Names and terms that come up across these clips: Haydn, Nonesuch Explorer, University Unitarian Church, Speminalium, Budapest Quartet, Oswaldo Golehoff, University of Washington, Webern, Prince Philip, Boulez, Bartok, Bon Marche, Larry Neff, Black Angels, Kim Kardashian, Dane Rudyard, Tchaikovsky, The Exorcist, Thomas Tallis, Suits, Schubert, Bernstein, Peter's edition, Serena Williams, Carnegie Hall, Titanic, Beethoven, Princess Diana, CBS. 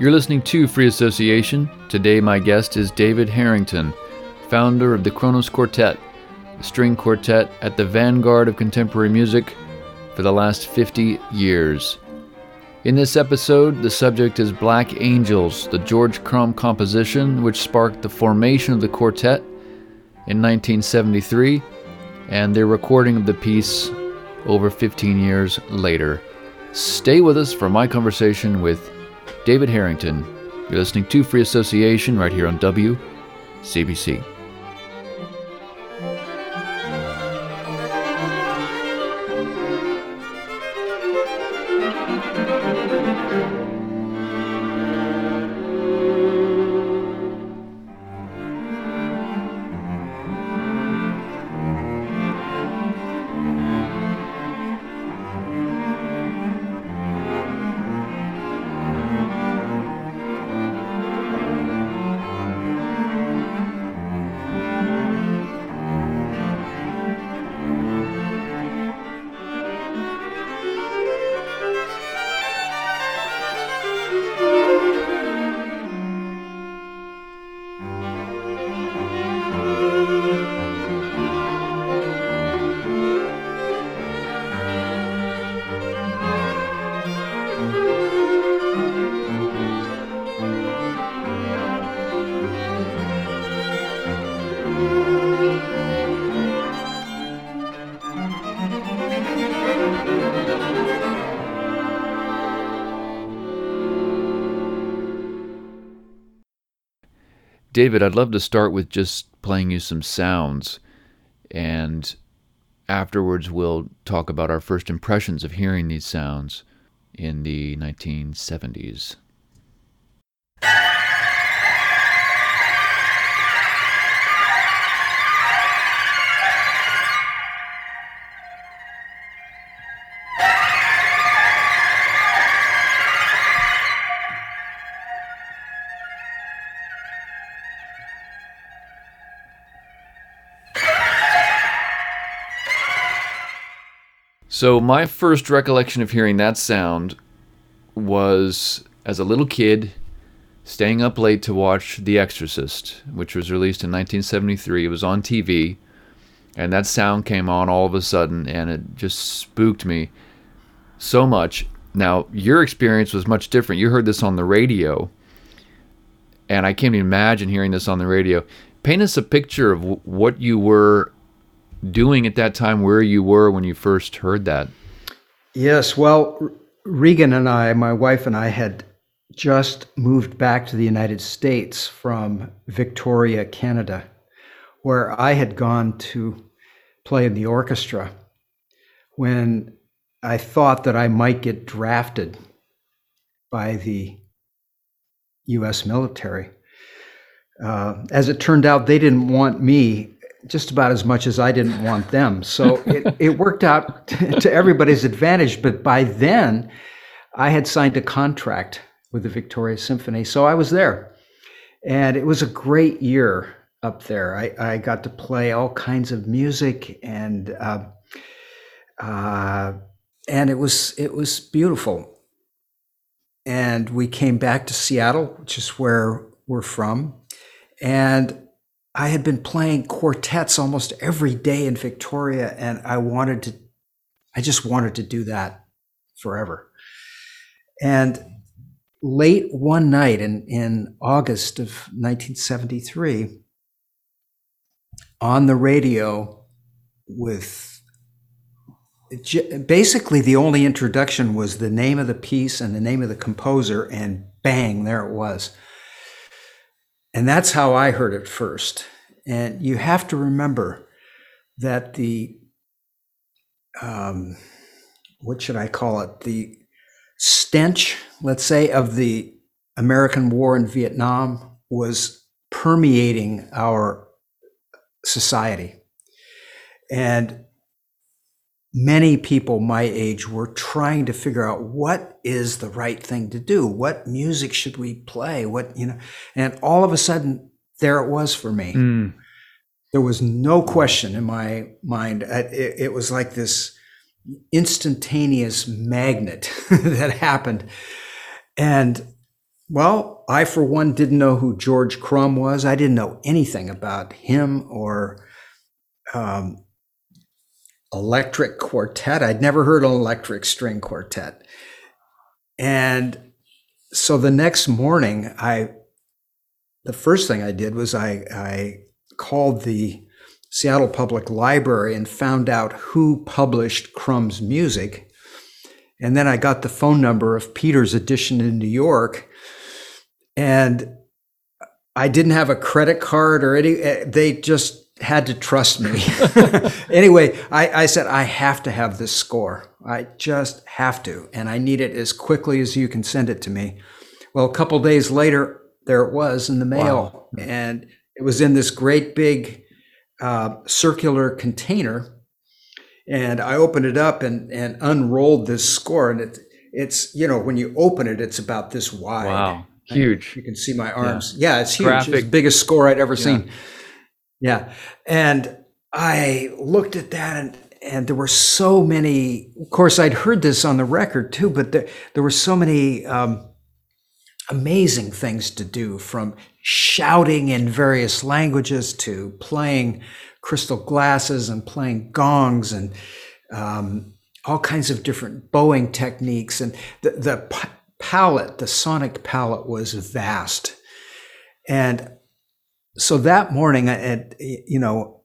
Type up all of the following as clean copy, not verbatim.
You're listening to Free Association. Today my guest is David Harrington, founder of the Kronos Quartet, a string quartet at the vanguard of contemporary music for the last 50 years. In this episode, the subject is Black Angels, the George Crumb composition which sparked the formation of the quartet in 1973 and their recording of the piece over 15 years later. Stay with us for my conversation with David Harrington. You're listening to Free Association right here on WCBC. David, I'd love to start with just playing you some sounds, and afterwards we'll talk about our first impressions of hearing these sounds in the 1970s. So my first recollection of hearing that sound was as a little kid staying up late to watch The Exorcist, which was released in 1973. It was on TV, and that sound came on all of a sudden, and it just spooked me so much. Now, your experience was much different. You heard this on the radio, and I can't even imagine hearing this on the radio. Paint us a picture of what you were doing at that time, where you were when you first heard that. Yes, well, Regan and I, my wife and I, had just moved back to the United States from Victoria, Canada, where I had gone to play in the orchestra when I thought that I might get drafted by the U.S. military. As it turned out, they didn't want me just about as much as I didn't want them. So it worked out to everybody's advantage. But by then, I had signed a contract with the Victoria Symphony. So I was there. And it was a great year up there. I got to play all kinds of music, and it was beautiful. And we came back to Seattle, which is where we're from. And I had been playing quartets almost every day in Victoria, and I just wanted to do that forever. And late one night in August of 1973, on the radio, with basically the only introduction was the name of the piece and the name of the composer, and bang, there it was. And that's how I heard it first. And you have to remember that the, what should I call it? The stench, let's say, of the American war in Vietnam was permeating our society. And many people my age were trying to figure out what is the right thing to do, what music should we play, and all of a sudden there it was for me. There was no question in my mind. It was like this instantaneous magnet that happened. And well, I, for one, didn't know who George Crumb was. I didn't know anything about him or electric quartet. I'd never heard an electric string quartet. And so the next morning, the first thing I did was I called the Seattle Public Library and found out who published Crumb's music. And then I got the phone number of Peter's edition in New York. And I didn't have a credit card or any, they just had to trust me. Anyway, I said, I have to have this score. I just have to. And I need it as quickly as you can send it to me. Well, a couple days later, there it was in the mail. Wow. And it was in this great big circular container. And I opened it up and unrolled this score. And it's, you know, when you open it, it's about this wide. Wow. Huge. You can see my arms. Yeah, it's huge. Graphic. It's the biggest score I'd ever seen. Yeah. And I looked at that and there were so many, of course, I'd heard this on the record too, but there were so many amazing things to do, from shouting in various languages to playing crystal glasses and playing gongs and all kinds of different bowing techniques. And the palette, the sonic palette was vast. And so that morning, you know,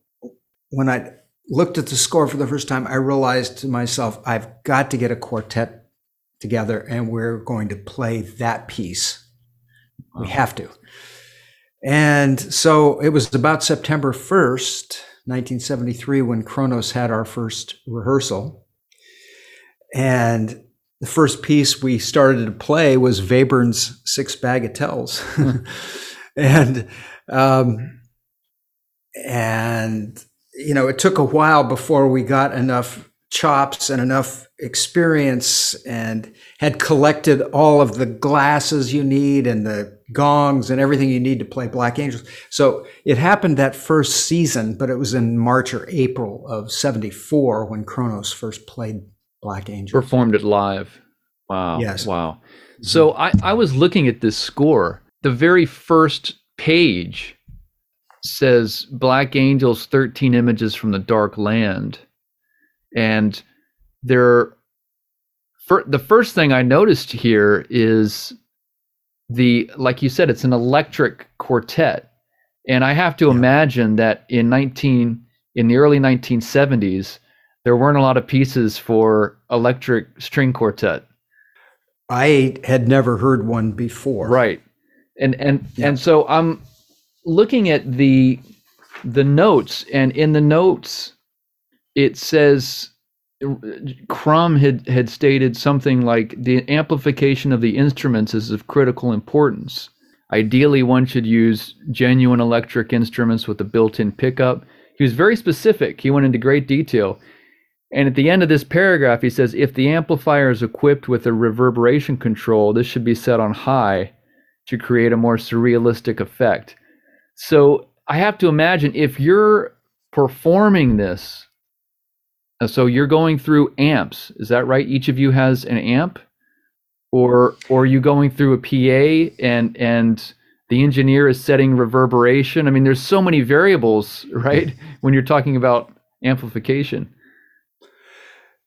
when I looked at the score for the first time, I realized to myself, I've got to get a quartet together and we're going to play that piece. We have to. And so it was about September 1st, 1973, when Kronos had our first rehearsal. And the first piece we started to play was Webern's Six Bagatelles. And you know, it took a while before we got enough chops and enough experience and had collected all of the glasses you need and the gongs and everything you need to play Black Angels. So it happened that first season, but it was in March or April of 74 when Kronos first played Black Angels. Performed it live. Wow. Yes. Wow. So I was looking at this score. The very first page says Black Angels, 13 Images from the Dark Land. And the first thing I noticed here is like you said, it's an electric quartet. And I have to imagine that in the early 1970s, there weren't a lot of pieces for electric string quartet. I had never heard one before. Right. And so I'm looking at the notes, and in the notes it says Crumb had stated something like, the amplification of the instruments is of critical importance. Ideally, one should use genuine electric instruments with a built-in pickup. He was very specific. He went into great detail. And at the end of this paragraph, he says, if the amplifier is equipped with a reverberation control, this should be set on high to create a more surrealistic effect. So I have to imagine, if you're performing this, so you're going through amps, is that right? Each of you has an amp, or are you going through a PA and the engineer is setting reverberation? I mean, there's so many variables, right? When you're talking about amplification.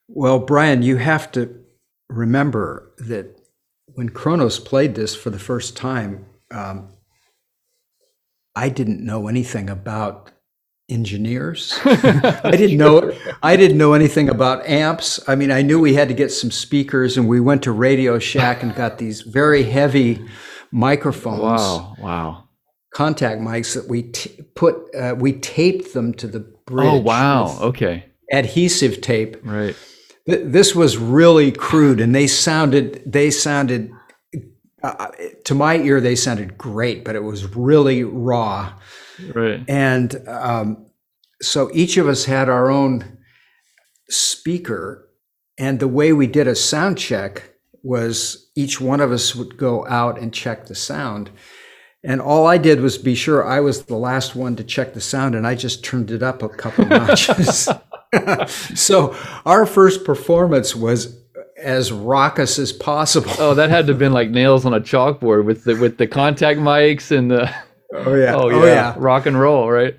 Well, Brian, you have to remember that when Kronos played this for the first time, I didn't know anything about engineers. I didn't know anything about amps. I mean, I knew we had to get some speakers, and we went to Radio Shack and got these very heavy microphones. Wow. Contact mics that we taped them to the bridge. Oh, wow. Okay. Adhesive tape. Right. This was really crude, and they sounded to my ear, they sounded great, but it was really raw. Right. And so each of us had our own speaker, and the way we did a sound check was each one of us would go out and check the sound. And all I did was be sure I was the last one to check the sound, and I just turned it up a couple notches. So our first performance was as raucous as possible. Oh, that had to have been like nails on a chalkboard with the contact mics and the oh yeah, rock and roll, right?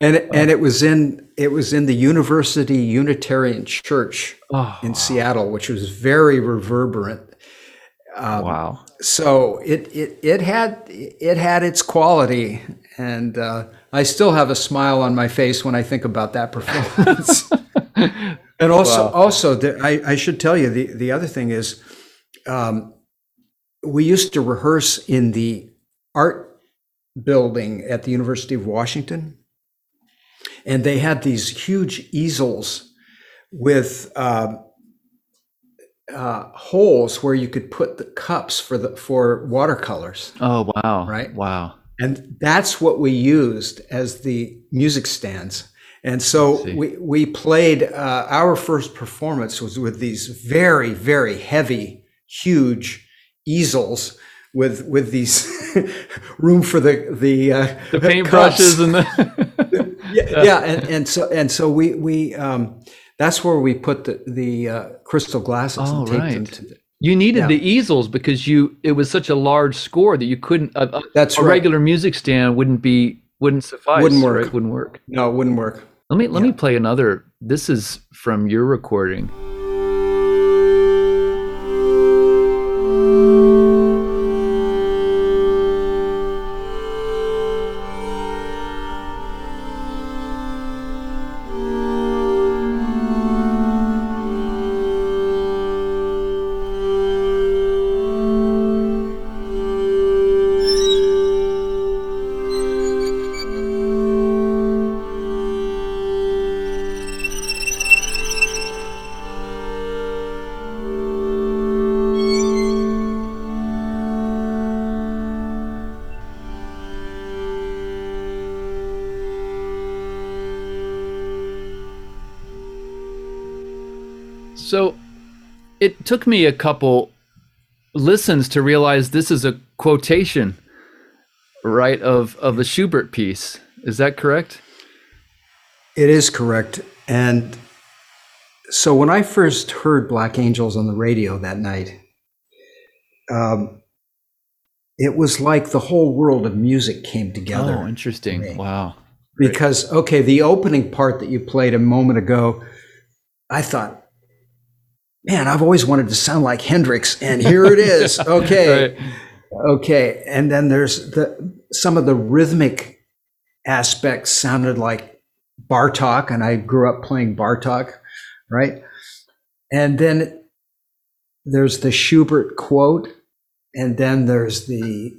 And it was in the University Unitarian Church in Seattle, which was very reverberant. Wow! So it had its quality, and I still have a smile on my face when I think about that performance. And I should tell you the other thing is, we used to rehearse in the art building at the University of Washington, and they had these huge easels with holes where you could put the cups for watercolors. Oh, wow. Right? Wow. And that's what we used as the music stands. And so we played, our first performance was with these very, very heavy, huge easels with these room for the paintbrushes and the and so we that's where we put the crystal glasses and taped them to the... You needed the easels because it was such a large score that you couldn't. A regular music stand wouldn't suffice. Wouldn't work. Right? Wouldn't work. No, it wouldn't work. Let me play another. This is from your recording. So it took me a couple listens to realize this is a quotation, right, of a Schubert piece. Is that correct? It is correct. And so when I first heard Black Angels on the radio that night, it was like the whole world of music came together. Oh, interesting. To wow. Because, great. Okay, the opening part that you played a moment ago, I thought, man, I've always wanted to sound like Hendrix, and here it is. Okay. Right. Okay. And then there's some of the rhythmic aspects sounded like Bartok, and I grew up playing Bartok, right? And then there's the Schubert quote, and then there's the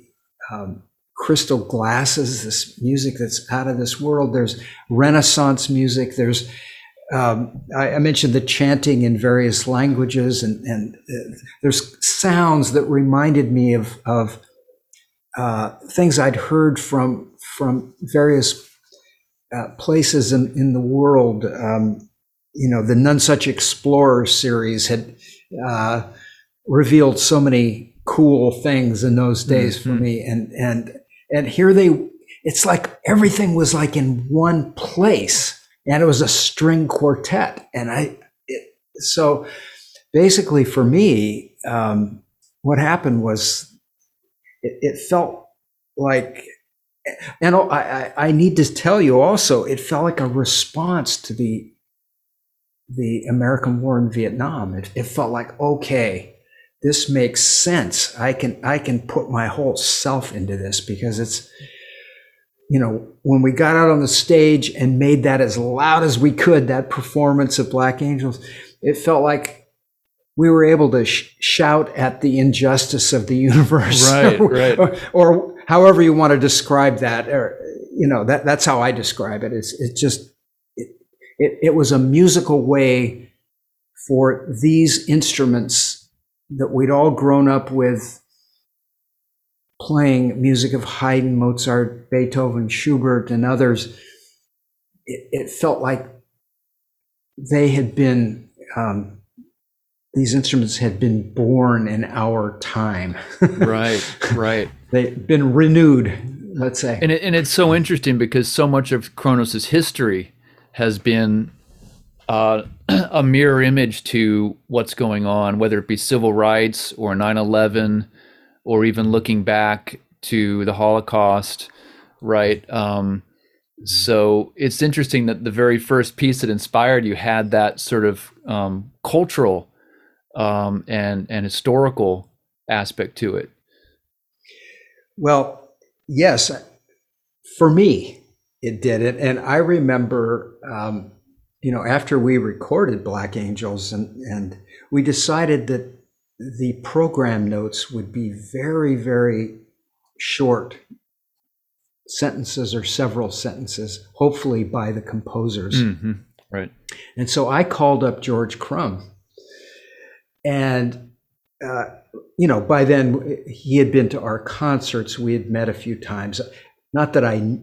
crystal glasses, this music that's out of this world. There's Renaissance music. There's I mentioned the chanting in various languages, and there's sounds that reminded me of things I'd heard from various places in the world. The Nonesuch Explorer series had revealed so many cool things in those days for me, and here it's like everything was like in one place. And it was a string quartet. And so basically for me, what happened was it felt like, and I need to tell you also, it felt like a response to the American war in Vietnam. It felt like, okay, this makes sense. I can put my whole self into this because it's, when we got out on the stage and made that as loud as we could, that performance of Black Angels, it felt like we were able to shout at the injustice of the universe. Right, right. Or however you want to describe that, or, that's how I describe it. It was a musical way for these instruments that we'd all grown up with, playing music of Haydn, Mozart, Beethoven, Schubert, and others. It felt like they had been these instruments had been born in our time. Right. They've been renewed, let's say. And it's so interesting because so much of Kronos' history has been a mirror image to what's going on, whether it be civil rights or 9/11 or even looking back to the Holocaust, right? So it's interesting that the very first piece that inspired you had that sort of cultural and historical aspect to it. Well, yes, for me, it did it. And I remember, after we recorded Black Angels and we decided that the program notes would be very, very short sentences or several sentences, hopefully by the composers. Mm-hmm. Right. And so I called up George Crumb. And, by then he had been to our concerts. We had met a few times. Not that I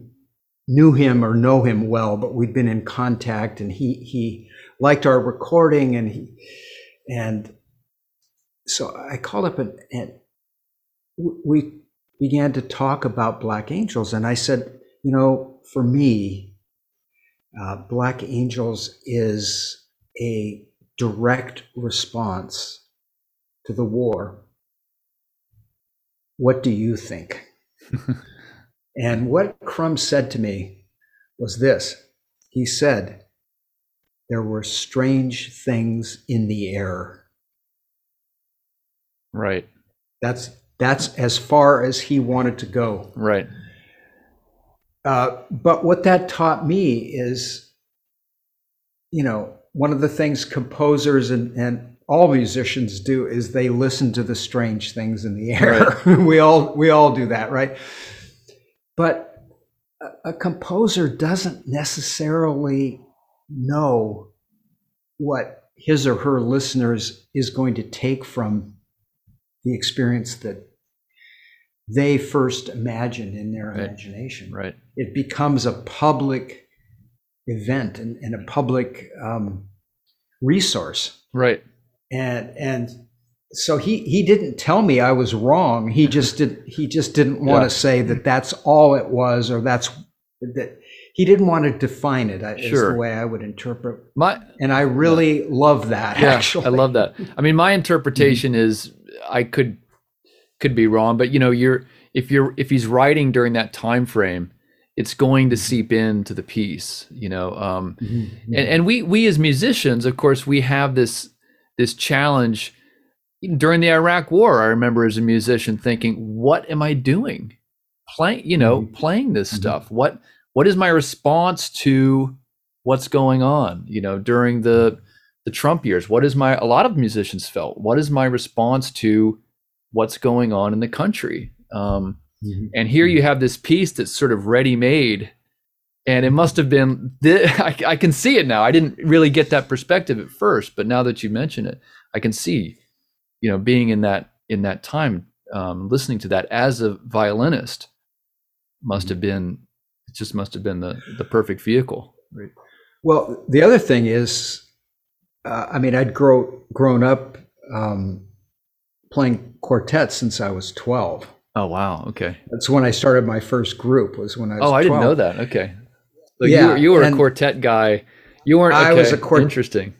knew him or know him well, but we'd been in contact and he liked our recording. And so I called up and we began to talk about Black Angels. And I said, for me, Black Angels is a direct response to the war. What do you think? And what Crumb said to me was this. He said, there were strange things in the air. Right. That's as far as he wanted to go. Right. But what that taught me is, one of the things composers and all musicians do is they listen to the strange things in the air. Right. We all do that, right? But a composer doesn't necessarily know what his or her listeners is going to take from the experience that they first imagined in their imagination. Right. It becomes a public event and a public resource, right? And so he didn't tell me I was wrong. He just didn't want to say that that's all it was, or that he didn't want to define it. Is the way I would interpret. I really love that. Yeah, actually, I love that. I mean, my interpretation is I could be wrong, but if he's writing during that time frame, it's going to seep into the piece, mm-hmm. and we as musicians, of course, we have this challenge during the Iraq War. I remember as a musician thinking, what am I doing? Playing this stuff. Mm-hmm. What is my response to what's going on? During the Trump years, a lot of musicians felt, what is my response to what's going on in the country? Mm-hmm. And here you have this piece that's sort of ready-made, and it must have been. I can see it now. I didn't really get that perspective at first, but now that you mention it, I can see, being in that time, listening to that as a violinist, must have been the perfect vehicle. Right. Well, the other thing is, I'd grown up playing quartet since I was 12. Oh, wow. Okay. That's when I started my first group, was when I was 12. Oh, I didn't know that. Okay. So yeah. You were a quartet guy. You weren't. I was a quartet. Interesting.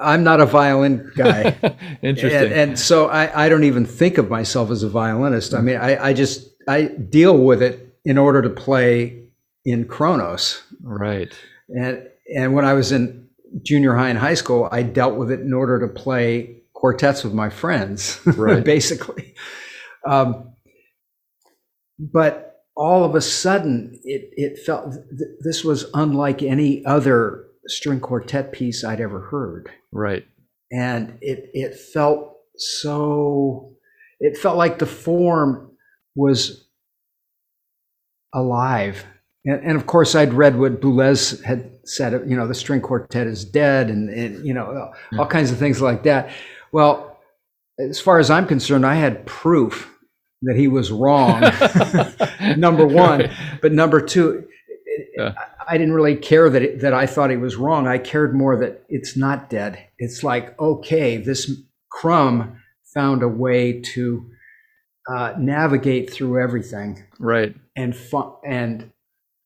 I'm not a violin guy. Interesting. And so I don't even think of myself as a violinist. I mean, I deal with it in order to play in Kronos. Right. And when I was in junior high and high school, I dealt with it in order to play quartets with my friends, right. Basically. But all of a sudden, it felt this was unlike any other string quartet piece I'd ever heard. Right. And it felt like the form was alive. And of course, I'd read what Boulez had said, the string quartet is dead, and all kinds of things like that. Well, as far as I'm concerned, I had proof that he was wrong, number one. Right. But number two, I didn't really care that I thought he was wrong. I cared more that it's not dead. It's like, okay, this Crumb found a way to navigate through everything, right, and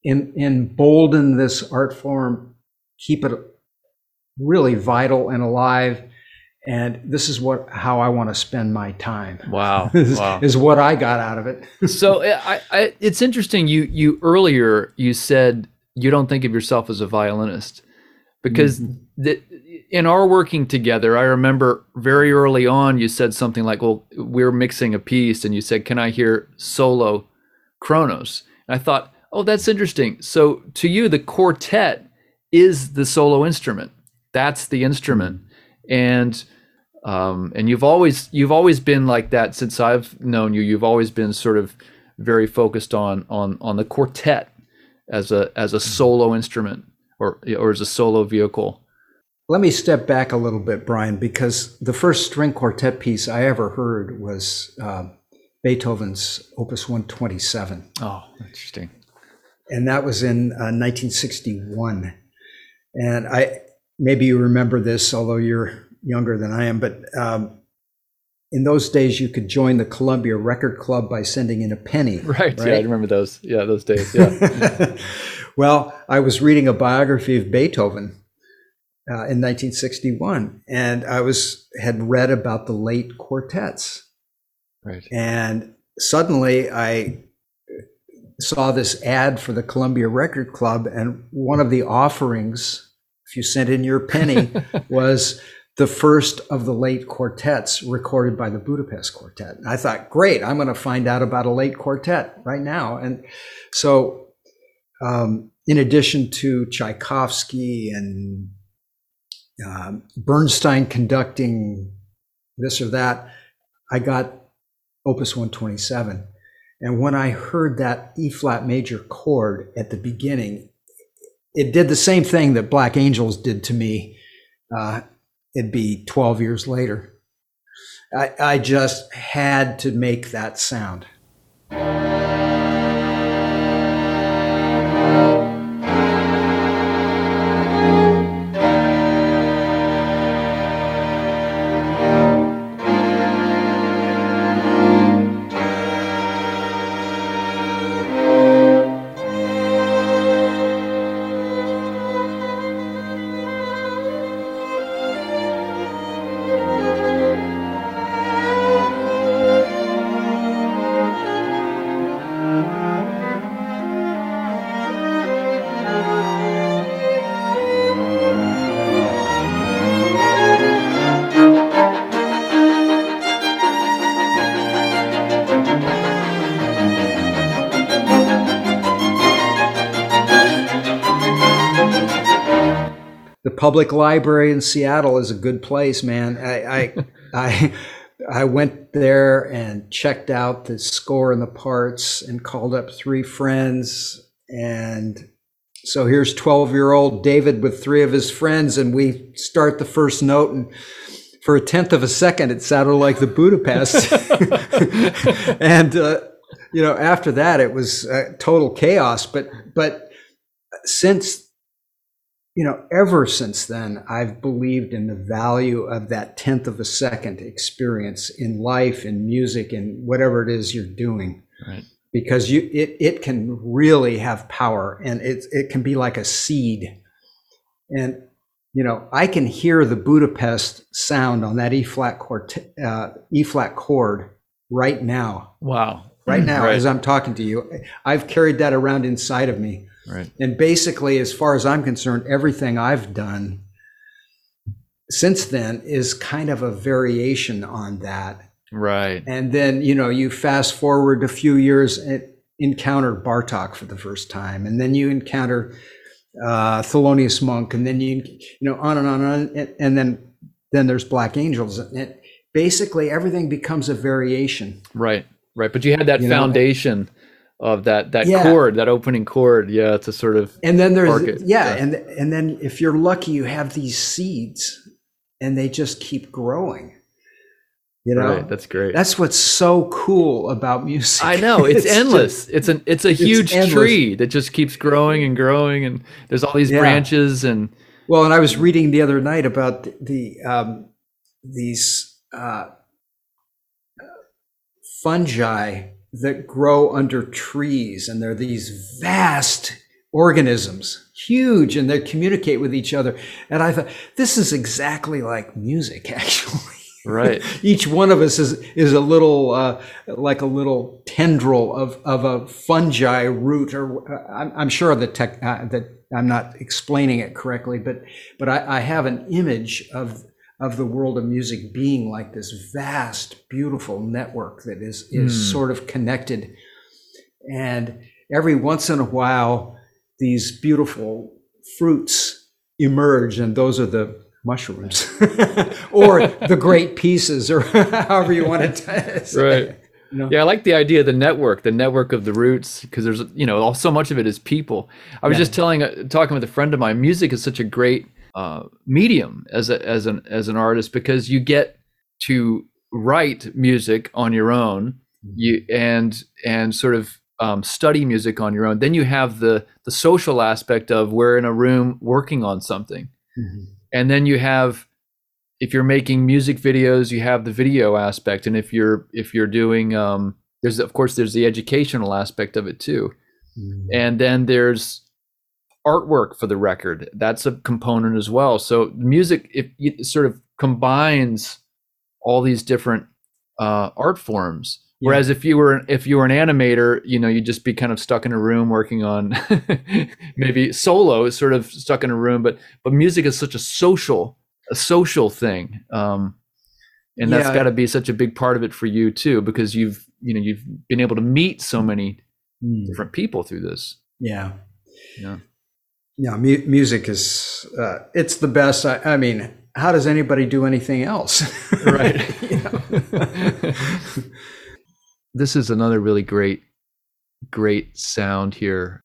embolden this art form, keep it really vital and alive. And this is how I want to spend my time. Wow, is what I got out of it. So it's interesting. You earlier you said you don't think of yourself as a violinist, because mm-hmm. In our working together, I remember very early on you said something like, well, we're mixing a piece, and you said, can I hear solo Kronos? And I thought, oh, that's interesting. So to you, the quartet is the solo instrument. That's the instrument. And you've always been like that since I've known you. You've always been sort of very focused on the quartet as a solo instrument or as a solo vehicle. Let me step back a little bit, Brian, because the first string quartet piece I ever heard was Beethoven's Opus 127. Oh, interesting. And that was in 1961. And maybe you remember this, although you're younger than I am, but in those days you could join the Columbia Record Club by sending in a penny. Right, yeah, I remember those. Yeah, those days, yeah. Well, I was reading a biography of Beethoven in 1961, and I had read about the late quartets, right? And suddenly I saw this ad for the Columbia Record Club, and one of the offerings, if you sent in your penny, was the first of the late quartets recorded by the Budapest Quartet. And I thought, great, I'm going to find out about a late quartet right now. And so, in addition to Tchaikovsky and Bernstein conducting this or that, I got Opus 127. And when I heard that E-flat major chord at the beginning, it did the same thing that Black Angels did to me. It'd be 12 years later. I just had to make that sound. Public library in Seattle is a good place, man. I went there and checked out the score and the parts and called up three friends. And so here's 12-year-old David with three of his friends, and we start the first note, and for a tenth of a second, it sounded like the Budapest. And, after that, it was total chaos. But since ever since then, I've believed in the value of that tenth of a second experience in life, in music, in whatever it is you're doing, right? Because it can really have power, and it can be like a seed. And I can hear the Budapest sound on that E-flat chord right now. Wow! Right now, right. As I'm talking to you, I've carried that around inside of me. Right. And basically, as far as I'm concerned, everything I've done since then is kind of a variation on that. Right. And then, you fast forward a few years and encounter Bartok for the first time. And then you encounter Thelonious Monk. And then, on and on and on. And then there's Black Angels. And basically, everything becomes a variation. Right. Right. But you had that foundation. Of that yeah. chord, that opening chord, yeah, to sort of and then there's market. Yeah, and then if you're lucky, you have these seeds, and they just keep growing. Right, that's great. That's what's so cool about music. I know it's endless. It's a huge tree that just keeps growing and growing, and there's all these branches and. Well, and I was reading the other night about these fungi that grow under trees, and they're these vast organisms, huge, and they communicate with each other. And I thought, this is exactly like music, actually. Right. Each one of us is a little like a little tendril of a fungi root, or I'm sure the tech that I'm not explaining it correctly, but I have an image of the world of music being like this vast, beautiful network that is sort of connected. And every once in a while, these beautiful fruits emerge, and those are the mushrooms or the great pieces, or however you want to say. Right. You know? Yeah, I like the idea of the network of the roots, because there's, you know, so much of it is people. I was just talking with a friend of mine, music is such a great medium as an artist, because you get to write music on your own, and sort of study music on your own. Then you have the social aspect of we're in a room working on something. Mm-hmm. And then you have, if you're making music videos, you have the video aspect, and if you're doing, there's the educational aspect of it too, and then there's artwork for the record. That's a component as well. So music, it sort of combines all these different art forms. Whereas if you were an animator, you know, you'd just be kind of stuck in a room working on maybe solo, sort of stuck in a room. But music is such a social thing, and that's got to be such a big part of it for you too, because you've been able to meet so many different people through this. Yeah, yeah, yeah. Music is it's the best. I mean, how does anybody do anything else? Right. This is another really great sound here.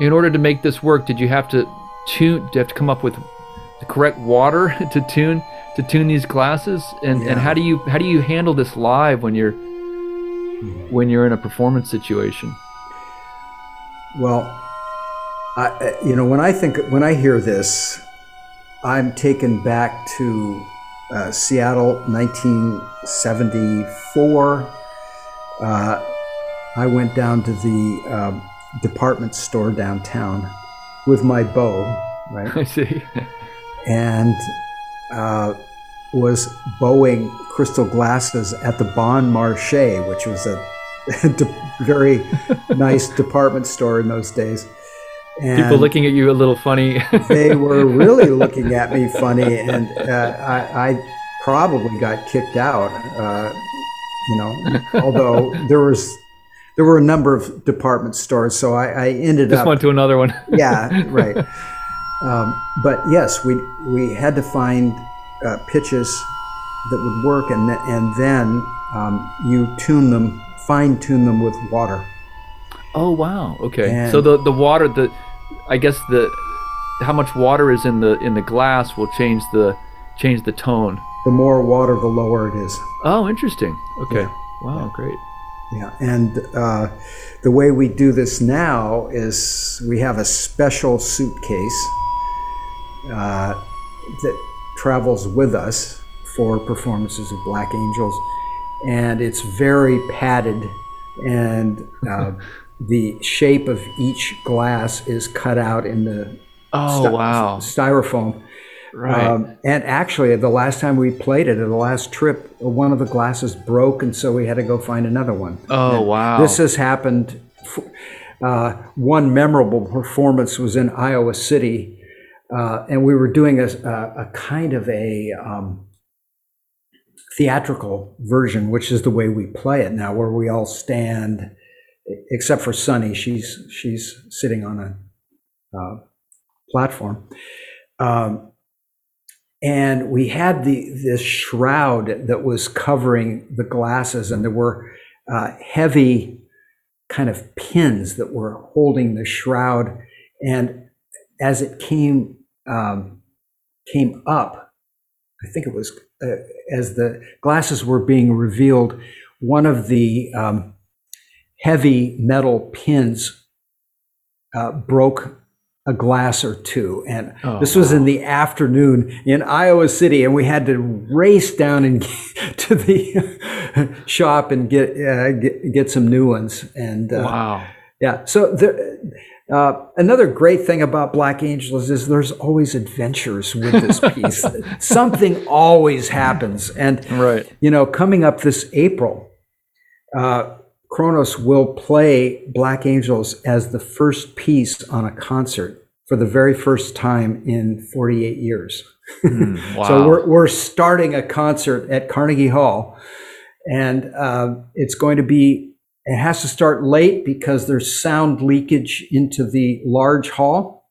In order to make this work, did you have to tune? Did you have to come up with the correct water to tune these glasses? And how do you handle this live when you're in a performance situation? Well, when I hear this, I'm taken back to Seattle, 1974. I went down to the department store downtown with my bow, right? I see. And was bowing crystal glasses at the Bon Marche, which was a very nice department store in those days. And people looking at you a little funny. They were really looking at me funny, and I probably got kicked out, although there were a number of department stores, so I ended up... Just went to another one. Yeah, right. But yes, we had to find pitches that would work, and then you fine-tune them with water. Oh, wow. Okay. And so the water, how much water is in the glass will change the tone. The more water, the lower it is. Oh, interesting. Okay. Yeah. Wow, yeah. Great. Yeah, and the way we do this now is we have a special suitcase that travels with us for performances of Black Angels, and it's very padded and the shape of each glass is cut out in the styrofoam. Right. And actually, the last time we played it, at the last trip, one of the glasses broke, and so we had to go find another one. Oh, and wow. This has happened. One memorable performance was in Iowa City, and we were doing a kind of a theatrical version, which is the way we play it now, where we all stand, except for Sunny. She's sitting on a platform. And we had this shroud that was covering the glasses, and there were heavy kind of pins that were holding the shroud. And as it came up, I think it was as the glasses were being revealed, one of the heavy metal pins broke a glass or two, and this was in the afternoon in Iowa City, and we had to race down and to the shop and get some new ones. And so there, another great thing about Black Angels is there's always adventures with this piece. Something always happens, and coming up this April, Kronos will play Black Angels as the first piece on a concert for the very first time in 48 years. Wow. So we're starting a concert at Carnegie Hall, and it's going to be, it has to start late because there's sound leakage into the large hall.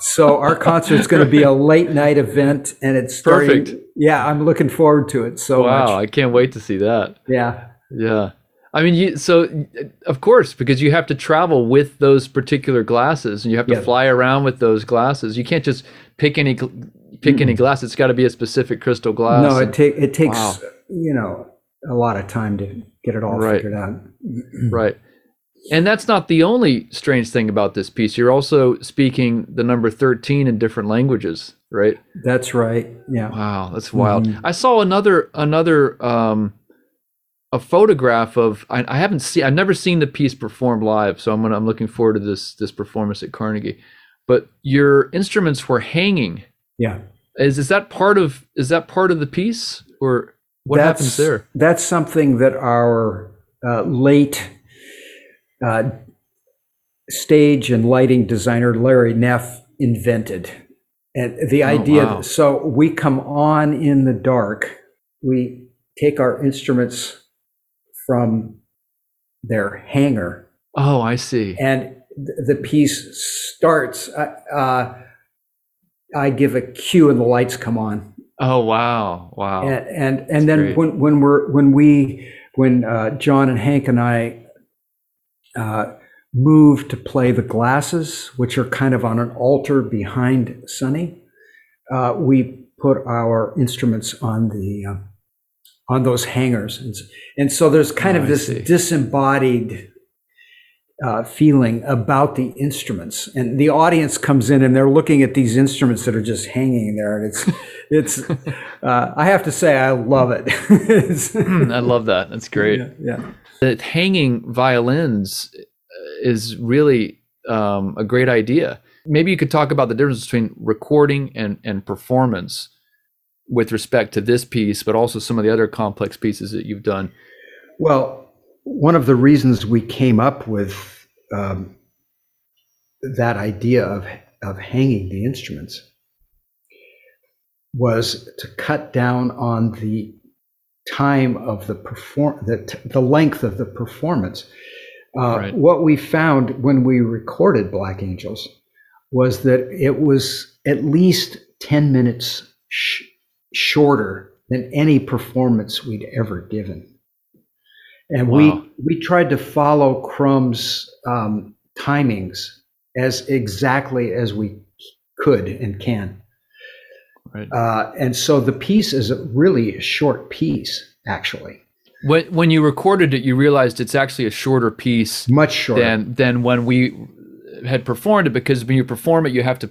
So our concert's going to be a late night event, and it's starting. Perfect. Yeah, I'm looking forward to it so much. Wow, I can't wait to see that. Yeah. Yeah. I mean, so of course, because you have to travel with those particular glasses, and you have to fly around with those glasses. You can't just pick any glass. It's got to be a specific crystal glass. No, it takes a lot of time to get it all figured out. Right. And that's not the only strange thing about this piece. You're also speaking the number 13 in different languages, right? That's right. Yeah. Wow, that's wild. Mm-hmm. I saw another a photograph of, I've never seen the piece performed live, so I'm looking forward to this performance at Carnegie. But your instruments were hanging. Yeah. Is that part of the piece, or what happens there? That's something that our late stage and lighting designer Larry Neff invented, and the idea. Wow. So we come on in the dark. We take our instruments from their hanger. Oh, I see. And the piece starts. I give a cue, and the lights come on. Oh, wow, wow! And then great. when John and Hank and I move to play the glasses, which are kind of on an altar behind Sonny, we put our instruments on the. On those hangers, and so there's kind of this disembodied feeling about the instruments, and the audience comes in and they're looking at these instruments that are just hanging there, and it's I have to say I love it. I love that. That's great. Yeah. That hanging violins is really a great idea. Maybe you could talk about the difference between recording and performance with respect to this piece, but also some of the other complex pieces that you've done. Well, one of the reasons we came up with that idea of hanging the instruments was to cut down on the time of the length of the performance. What we found when we recorded Black Angels was that it was at least 10 minutes shorter than any performance we'd ever given, and we tried to follow Crumb's timings as exactly as we could and can. And so the piece is really a short piece, actually. When you recorded it, you realized it's actually a shorter piece, much shorter than when we had performed it, because when you perform it, you have to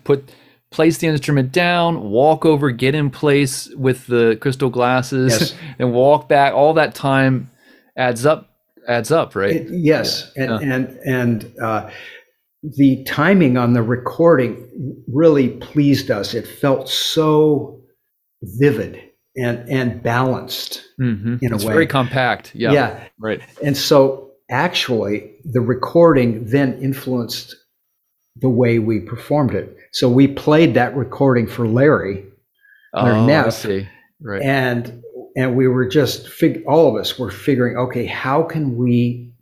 place the instrument down, walk over, get in place with the crystal glasses, and walk back. All that time adds up adds up, right? Yes. Yeah. And the timing on the recording really pleased us. It felt so vivid and balanced in a way. It's very compact. Yeah. Yeah. Right. And so actually the recording then influenced the way we performed it. So we played that recording for Larry Neff. I see. Right. And we were just, all of us were figuring, okay, how can we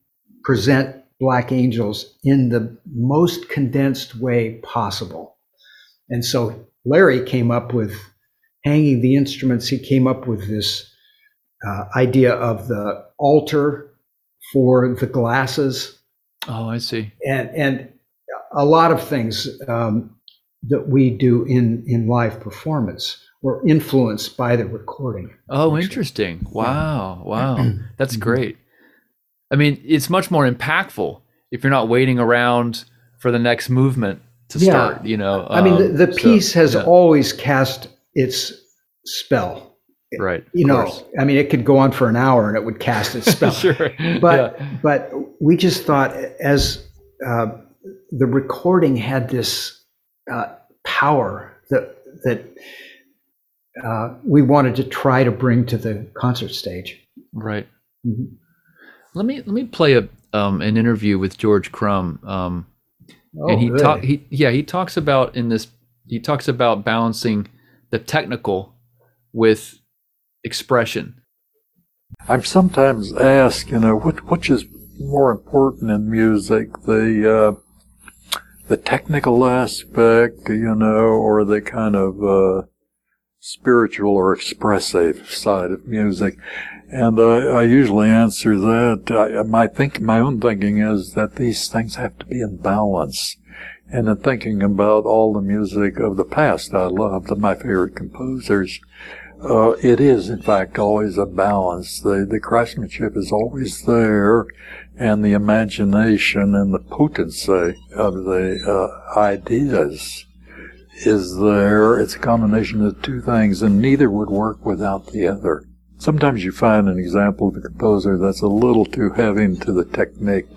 present Black Angels in the most condensed way possible? And so Larry came up with hanging the instruments. He came up with this idea of the altar for the glasses. Oh, I see. And a lot of things that we do in live performance were influenced by the recording. Oh, actually. Interesting. Wow. Yeah. Wow. That's great. I mean, it's much more impactful if you're not waiting around for the next movement to start, you know. I mean, the piece has always cast its spell. Right. You know, course. I mean, it could go on for an hour and it would cast its spell. Sure. But we just thought as the recording had this power that we wanted to try to bring to the concert stage. Right. Mm-hmm. Let me play an interview with George Crumb, and he talks about balancing the technical with expression. I'm sometimes asked, you know, which is more important in music, the technical aspect, you know, or the kind of spiritual or expressive side of music. And I usually answer that. My own thinking is that these things have to be in balance. And in thinking about all the music of the past I loved, my favorite composers, it is, in fact, always a balance. The craftsmanship is always there, and the imagination and the potency of the ideas is there. It's a combination of two things, and neither would work without the other. Sometimes you find an example of a composer that's a little too heavy into the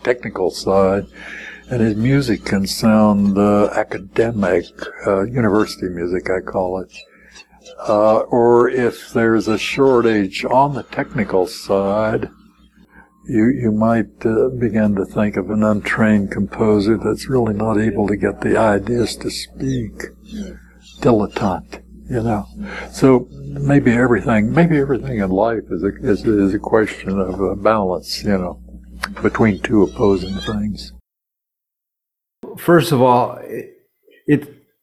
technical side, and his music can sound academic, university music, I call it. Or if there's a shortage on the technical side, you might begin to think of an untrained composer that's really not able to get the ideas to speak. Dilettante. You know, so maybe everything in life is a question of balance, you know, between two opposing things. First of all,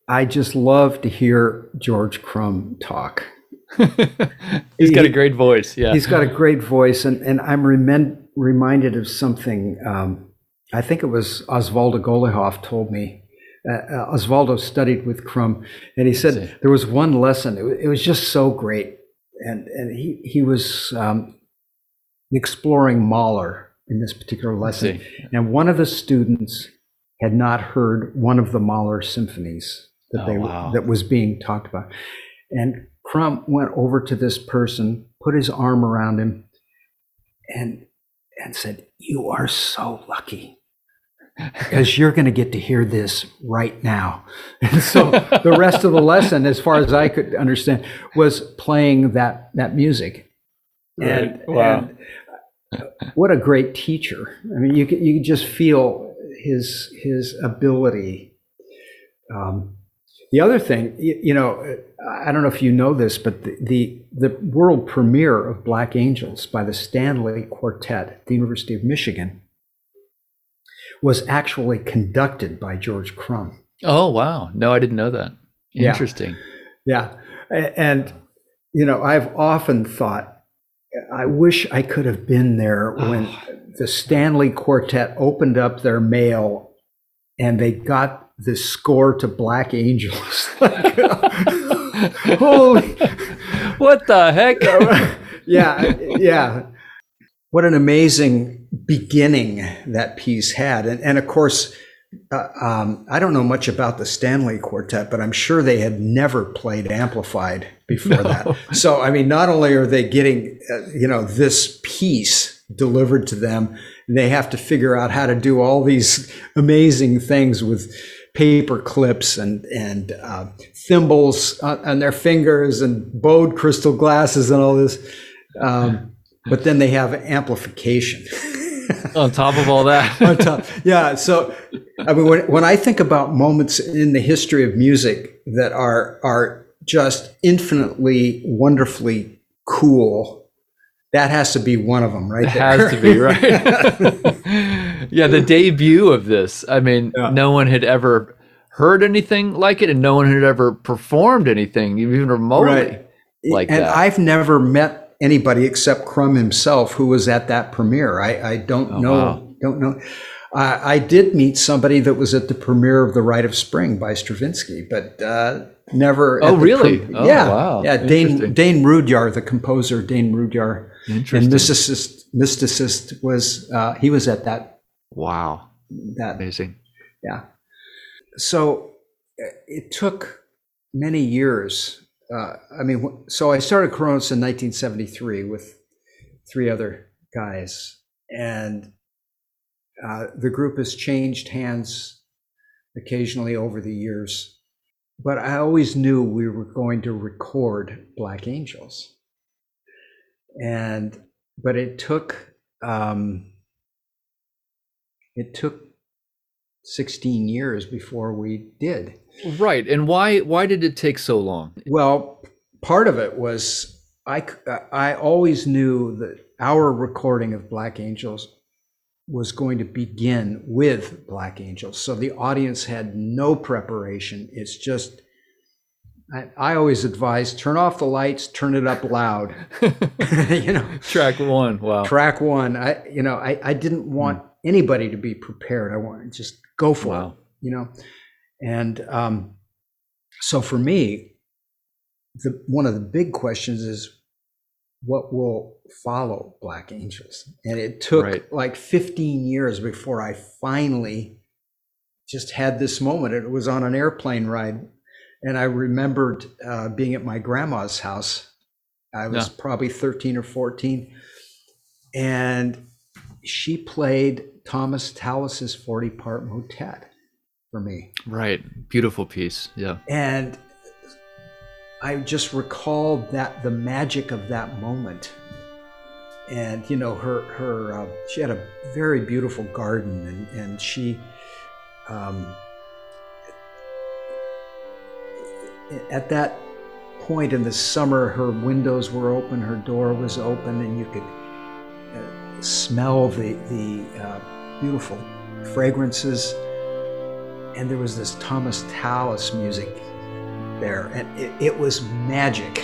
I just love to hear George Crumb talk. He's got a great voice. Yeah, he's got a great voice, and I'm reminded of something. I think it was Oswaldo Golehoff told me. Oswaldo studied with Crumb, and he said there was one lesson. It was just so great, and he was exploring Mahler in this particular lesson, and one of the students had not heard one of the Mahler symphonies that was being talked about, and Crumb went over to this person, put his arm around him, and said, "You are so lucky, because you're going to get to hear this right now." And so the rest of the lesson, as far as I could understand, was playing that music. And, and what a great teacher! I mean, you could just feel his ability. The other thing, you know, I don't know if you know this, but the world premiere of Black Angels by the Stanley Quartet at the University of Michigan was actually conducted by George Crumb. Oh, wow. No, I didn't know that. Interesting. Yeah. And, you know, I've often thought, I wish I could have been there when the Stanley Quartet opened up their mail and they got the score to Black Angels. Holy. What the heck? Yeah. Yeah. What an amazing beginning that piece had. And of course, I don't know much about the Stanley Quartet, but I'm sure they had never played amplified before that. So, I mean, not only are they getting, you know, this piece delivered to them. They have to figure out how to do all these amazing things with paper clips and thimbles on their fingers and bowed crystal glasses and all this. But then they have amplification. On top of all that. On top. Yeah. So, I mean, when I think about moments in the history of music that are just infinitely, wonderfully cool, that has to be one of them, right? It has to be, right? Yeah, the debut of this. I mean, no one had ever heard anything like it, and no one had ever performed anything, even remotely like and that. And I've never met anybody except Crumb himself who was at that premiere. I don't know. I did meet somebody that was at the premiere of The Rite of Spring by Stravinsky, but never. Oh, really? Dane Rudyard, the composer, and mysticist was, he was at that. Wow. That amazing. Yeah. So it took many years. So I started Kronos in 1973 with three other guys, and the group has changed hands occasionally over the years. But I always knew we were going to record Black Angels, but it took 16 years before we did. Right. And why did it take so long? Well, part of it was I always knew that our recording of Black Angels was going to begin with Black Angels. So the audience had no preparation. It's just, I always advise, turn off the lights, turn it up loud. Track one. Wow. Track one. I didn't want anybody to be prepared. I wanted to just go for it, And so for me, one of the big questions is what will follow Black Angels? And it took like 15 years before I finally just had this moment. It was on an airplane ride. And I remembered being at my grandma's house. I was probably 13 or 14. And she played Thomas Tallis's 40-part motet for me. Right. Beautiful piece. Yeah. And I just recalled that the magic of that moment. And, her she had a very beautiful garden, and she, at that point in the summer, her windows were open, her door was open, and you could smell the beautiful fragrances. And there was this Thomas Tallis music there, and it was magic.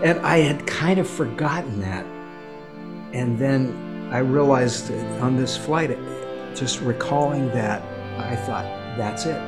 And I had kind of forgotten that. And then I realized on this flight, just recalling that, I thought, that's it.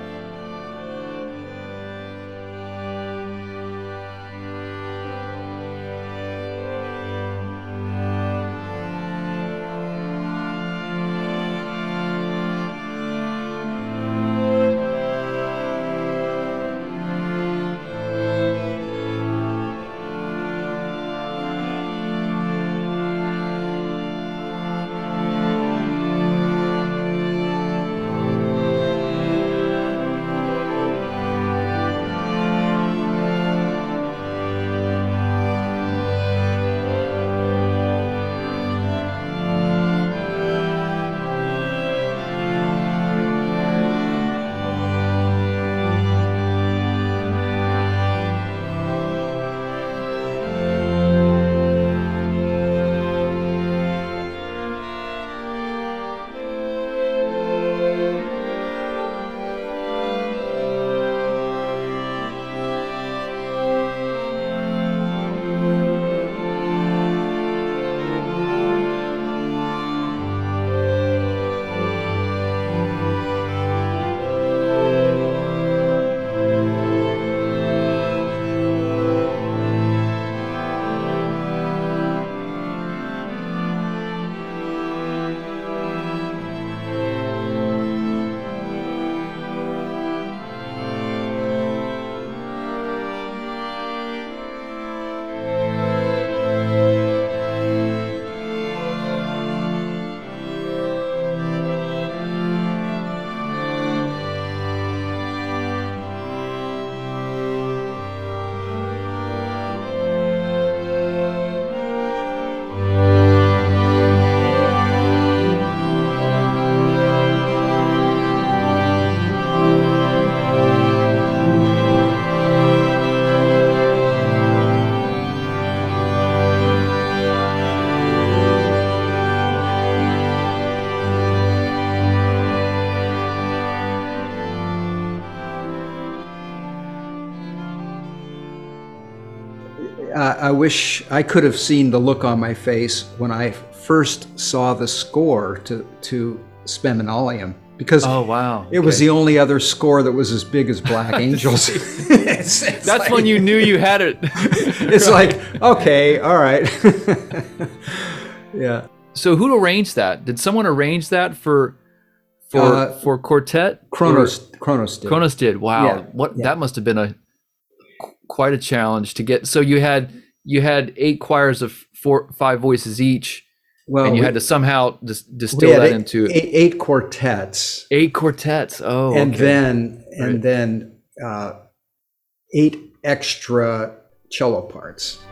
I wish I could have seen the look on my face when I first saw the score to Speminalium, because oh, wow. It was the only other score that was as big as Black Angels. It's that's like, when you knew you had it. It's right. Like, okay, all right. Yeah. So who arranged that? Did someone arrange that for quartet? Kronos did. Kronos did. Wow. Yeah. What that must have been quite a challenge to get. So you had 8 choirs of 4-5 voices each. Well, and you had to somehow distill that into 8 quartets. 8 quartets. Oh, and okay. then 8 extra cello parts.